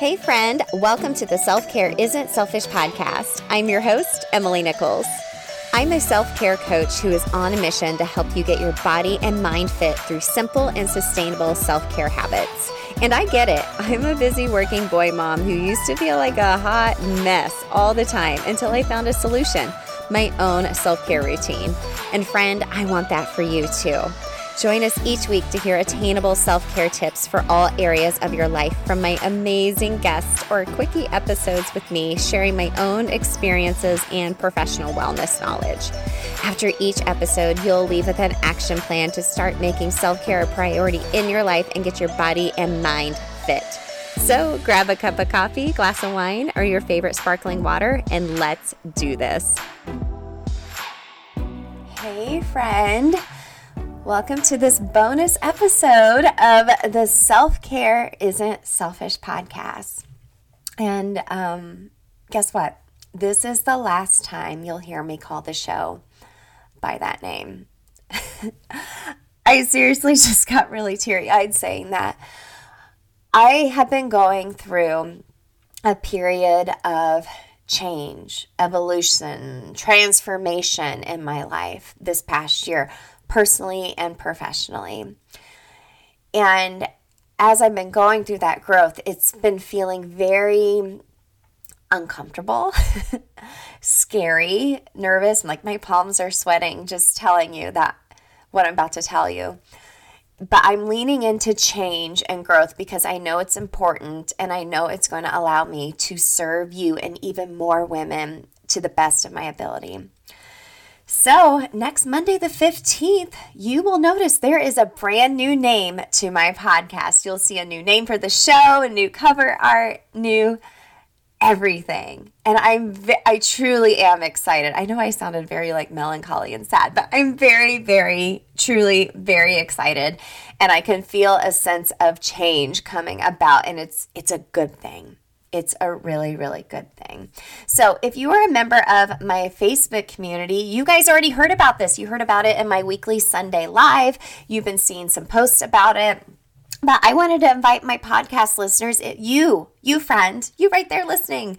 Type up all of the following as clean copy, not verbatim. Hey friend, welcome to the Self-Care Isn't Selfish podcast. I'm your host, Emily Nichols. I'm a self-care coach who is on a mission to help you get your body and mind fit through simple and sustainable self-care habits. And I get it. I'm a busy working boy mom who used to feel like a hot mess all the time until I found a solution, my own self-care routine. And friend, I want that for you too. Join us each week to hear attainable self-care tips for all areas of your life from my amazing guests or quickie episodes with me sharing my own experiences and professional wellness knowledge. After each episode, you'll leave with an action plan to start making self-care a priority in your life and get your body and mind fit. So grab a cup of coffee, glass of wine, or your favorite sparkling water, and let's do this. Hey, friend. Welcome to this bonus episode of the Self-Care Isn't Selfish podcast. And guess what? This is the last time you'll hear me call the show by that name. I seriously just got really teary-eyed saying that. I have been going through a period of change, evolution, transformation in my life this past year, personally and professionally. And as I've been going through that growth, it's been feeling very uncomfortable, scary, nervous. Like my palms are sweating just telling you that what I'm about to tell you. But I'm leaning into change and growth because I know it's important and I know it's going to allow me to serve you and even more women to the best of my ability. So next Monday, the 15th, you will notice there is a brand new name to my podcast. You'll see a new name for the show, a new cover art, new everything. And I truly am excited. I know I sounded very like melancholy and sad, but I'm very, very, truly very excited. And I can feel a sense of change coming about, and it's a good thing. It's a really, really good thing. So if you are a member of my Facebook community, you guys already heard about this. You heard about it in my weekly Sunday Live. You've been seeing some posts about it. But I wanted to invite my podcast listeners, you friend, you right there listening.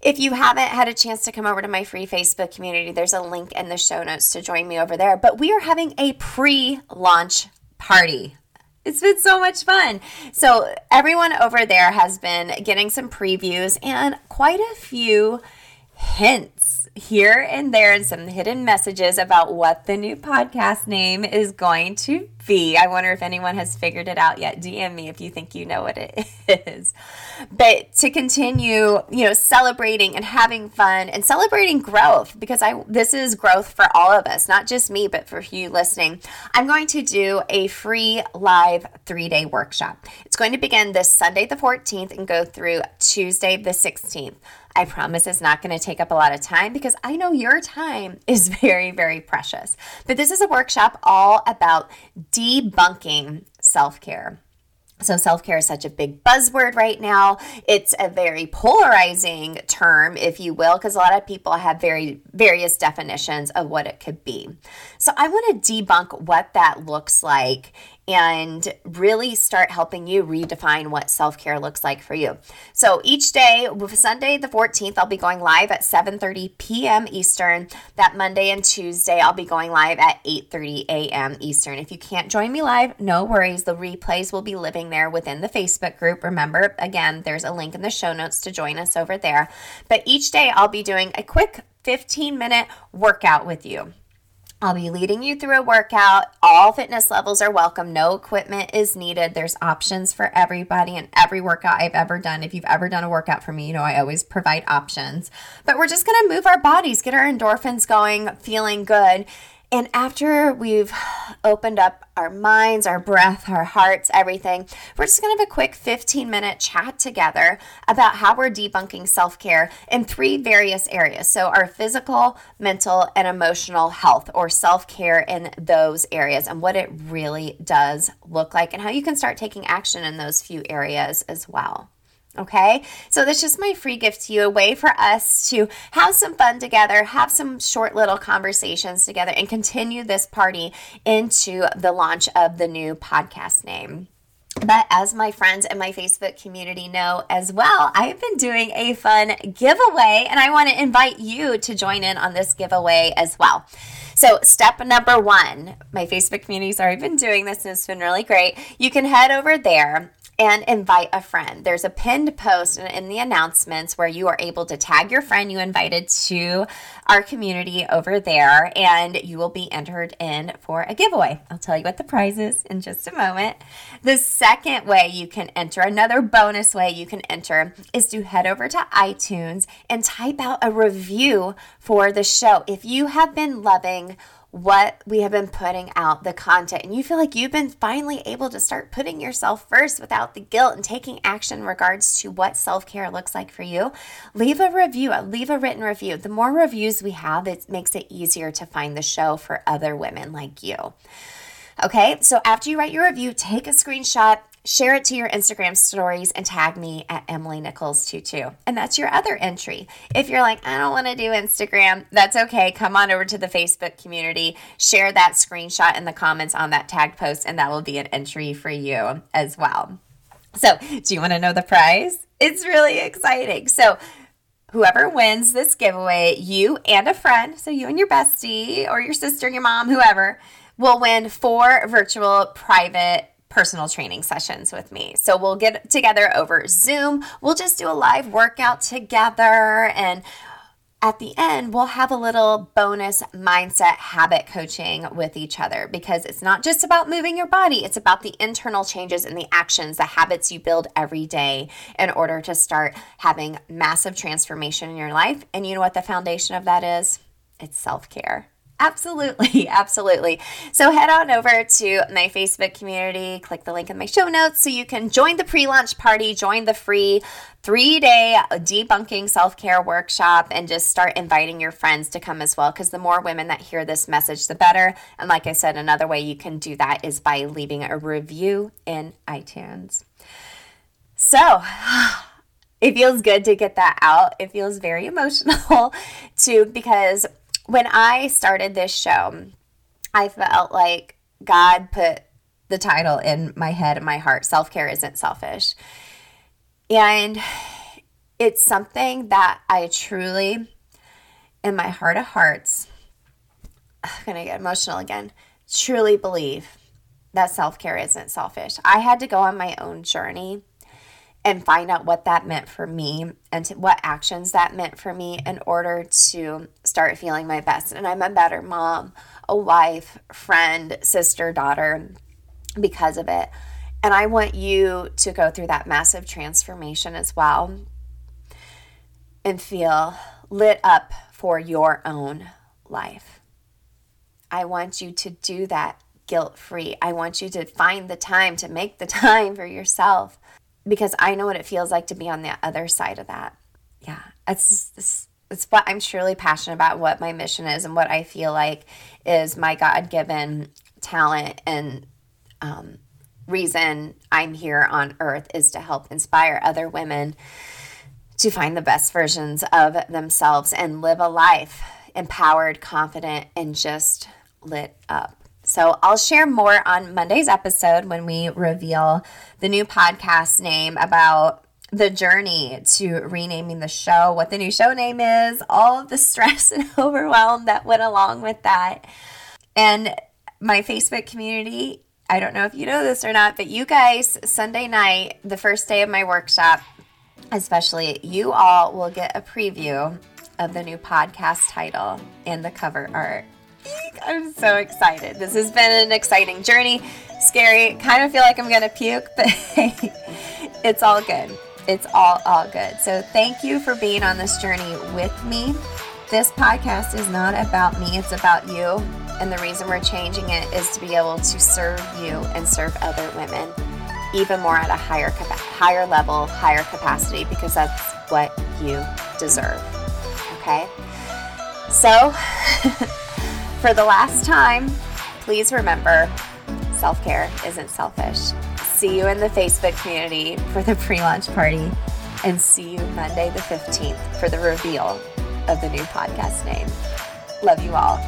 If you haven't had a chance to come over to my free Facebook community, there's a link in the show notes to join me over there. But we are having a pre-launch party. It's been so much fun. So everyone over there has been getting some previews and quite a few hints here and there and some hidden messages about what the new podcast name is going to be. I wonder if anyone has figured it out yet. DM me if you think you know what it is. But to continue, celebrating and having fun and celebrating growth, because this is growth for all of us, not just me, but for you listening. I'm going to do a free live 3-day workshop. It's going to begin this Sunday the 14th and go through Tuesday the 16th. I promise it's not going to take up a lot of time because I know your time is very, very precious. But this is a workshop all about debunking self-care. So self-care is such a big buzzword right now. It's a very polarizing term, if you will, because a lot of people have very various definitions of what it could be. So I want to debunk what that looks like and really start helping you redefine what self-care looks like for you. So each day, Sunday the 14th, I'll be going live at 7:30 p.m. Eastern. That Monday and Tuesday, I'll be going live at 8:30 a.m. Eastern. If you can't join me live, no worries. The replays will be living there within the Facebook group. Remember, again, there's a link in the show notes to join us over there. But each day, I'll be doing a quick 15-minute workout with you. I'll be leading you through a workout. All fitness levels are welcome. No equipment is needed. There's options for everybody in every workout I've ever done. If you've ever done a workout for me, I always provide options. But we're just going to move our bodies, get our endorphins going, feeling good. And after we've opened up our minds, our breath, our hearts, everything, we're just going to have a quick 15-minute chat together about how we're debunking self-care in 3 various areas. So our physical, mental, and emotional health, or self-care in those areas, and what it really does look like and how you can start taking action in those few areas as well. Okay, so that's just my free gift to you, a way for us to have some fun together, have some short little conversations together, and continue this party into the launch of the new podcast name. But as my friends and my Facebook community know as well, I've been doing a fun giveaway, and I want to invite you to join in on this giveaway as well. So step number one, my Facebook community's already been doing this, and it's been really great. You can head over there and invite a friend. There's a pinned post in the announcements where you are able to tag your friend you invited to our community over there, and you will be entered in for a giveaway. I'll tell you what the prize is in just a moment. The second way you can enter, another bonus way you can enter, is to head over to iTunes and type out a review for the show. If you have been loving what we have been putting out, the content, and you feel like you've been finally able to start putting yourself first without the guilt and taking action in regards to what self-care looks like for you, leave a review, leave a written review. The more reviews we have, it makes it easier to find the show for other women like you. Okay, so after you write your review, take a screenshot, share it to your Instagram stories, and tag me at Emily Nichols22. And that's your other entry. If you're like, I don't want to do Instagram, that's okay. Come on over to the Facebook community, share that screenshot in the comments on that tagged post, and that will be an entry for you as well. So do you want to know the prize? It's really exciting. So whoever wins this giveaway, you and a friend, so you and your bestie or your sister and your mom, whoever, will win 4 virtual private personal training sessions with me. So we'll get together over Zoom. We'll just do a live workout together. And at the end, we'll have a little bonus mindset habit coaching with each other, because it's not just about moving your body. It's about the internal changes and the actions, the habits you build every day in order to start having massive transformation in your life. And you know what the foundation of that is? It's self-care. Absolutely, absolutely. So head on over to my Facebook community, click the link in my show notes so you can join the pre-launch party, join the free 3-day debunking self-care workshop, and just start inviting your friends to come as well, because the more women that hear this message, the better. And like I said, another way you can do that is by leaving a review in iTunes. So it feels good to get that out. It feels very emotional too, because when I started this show, I felt like God put the title in my head and my heart: self-care isn't selfish. And it's something that I truly, in my heart of hearts, I'm going to get emotional again, truly believe that self-care isn't selfish. I had to go on my own journey and find out what that meant for me and what actions that meant for me in order to start feeling my best. And I'm a better mom, a wife, friend, sister, daughter because of it. And I want you to go through that massive transformation as well and feel lit up for your own life. I want you to do that guilt-free. I want you to find the time to make the time for yourself, because I know what it feels like to be on the other side of that. Yeah, it's what I'm truly passionate about, what my mission is, and what I feel like is my God-given talent and reason I'm here on earth, is to help inspire other women to find the best versions of themselves and live a life empowered, confident, and just lit up. So I'll share more on Monday's episode when we reveal the new podcast name, about the journey to renaming the show, what the new show name is, all of the stress and overwhelm that went along with that. And my Facebook community, I don't know if you know this or not, but you guys, Sunday night, the first day of my workshop, especially, you all will get a preview of the new podcast title and the cover art. I'm so excited. This has been an exciting journey. Scary. Kind of feel like I'm going to puke, but hey, it's all good. It's all good. So thank you for being on this journey with me. This podcast is not about me. It's about you. And the reason we're changing it is to be able to serve you and serve other women even more at a higher level, higher capacity, because that's what you deserve. Okay? So for the last time, please remember, self-care isn't selfish. See you in the Facebook community for the pre-launch party, and see you Monday the 15th for the reveal of the new podcast name. Love you all.